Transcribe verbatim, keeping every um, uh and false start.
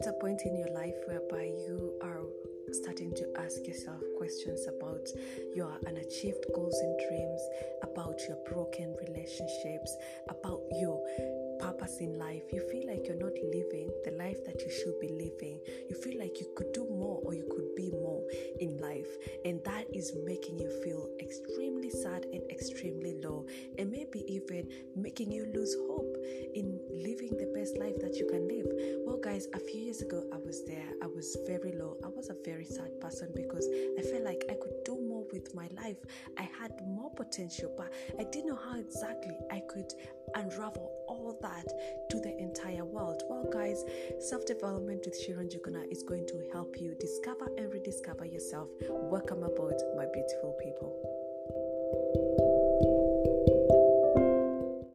at a point in your life whereby you are starting to ask yourself questions about your unachieved goals and dreams, about your broken relationships, about your purpose in life. You feel like you're not living the life that you should be living. You feel like you could do more or you could be more in life, and that is making you feel extremely sad and extremely low, and maybe even making you lose hope in living the best life that you can live. Well guys, a few years ago I was there. I was very low. I was a very sad person because I felt like I could do more with my life. I had more potential, but I didn't know how exactly I could unravel all that to the entire world. Well guys, self-development with Shiran Jukuna is going to help you discover and rediscover yourself. Welcome aboard, my beautiful people.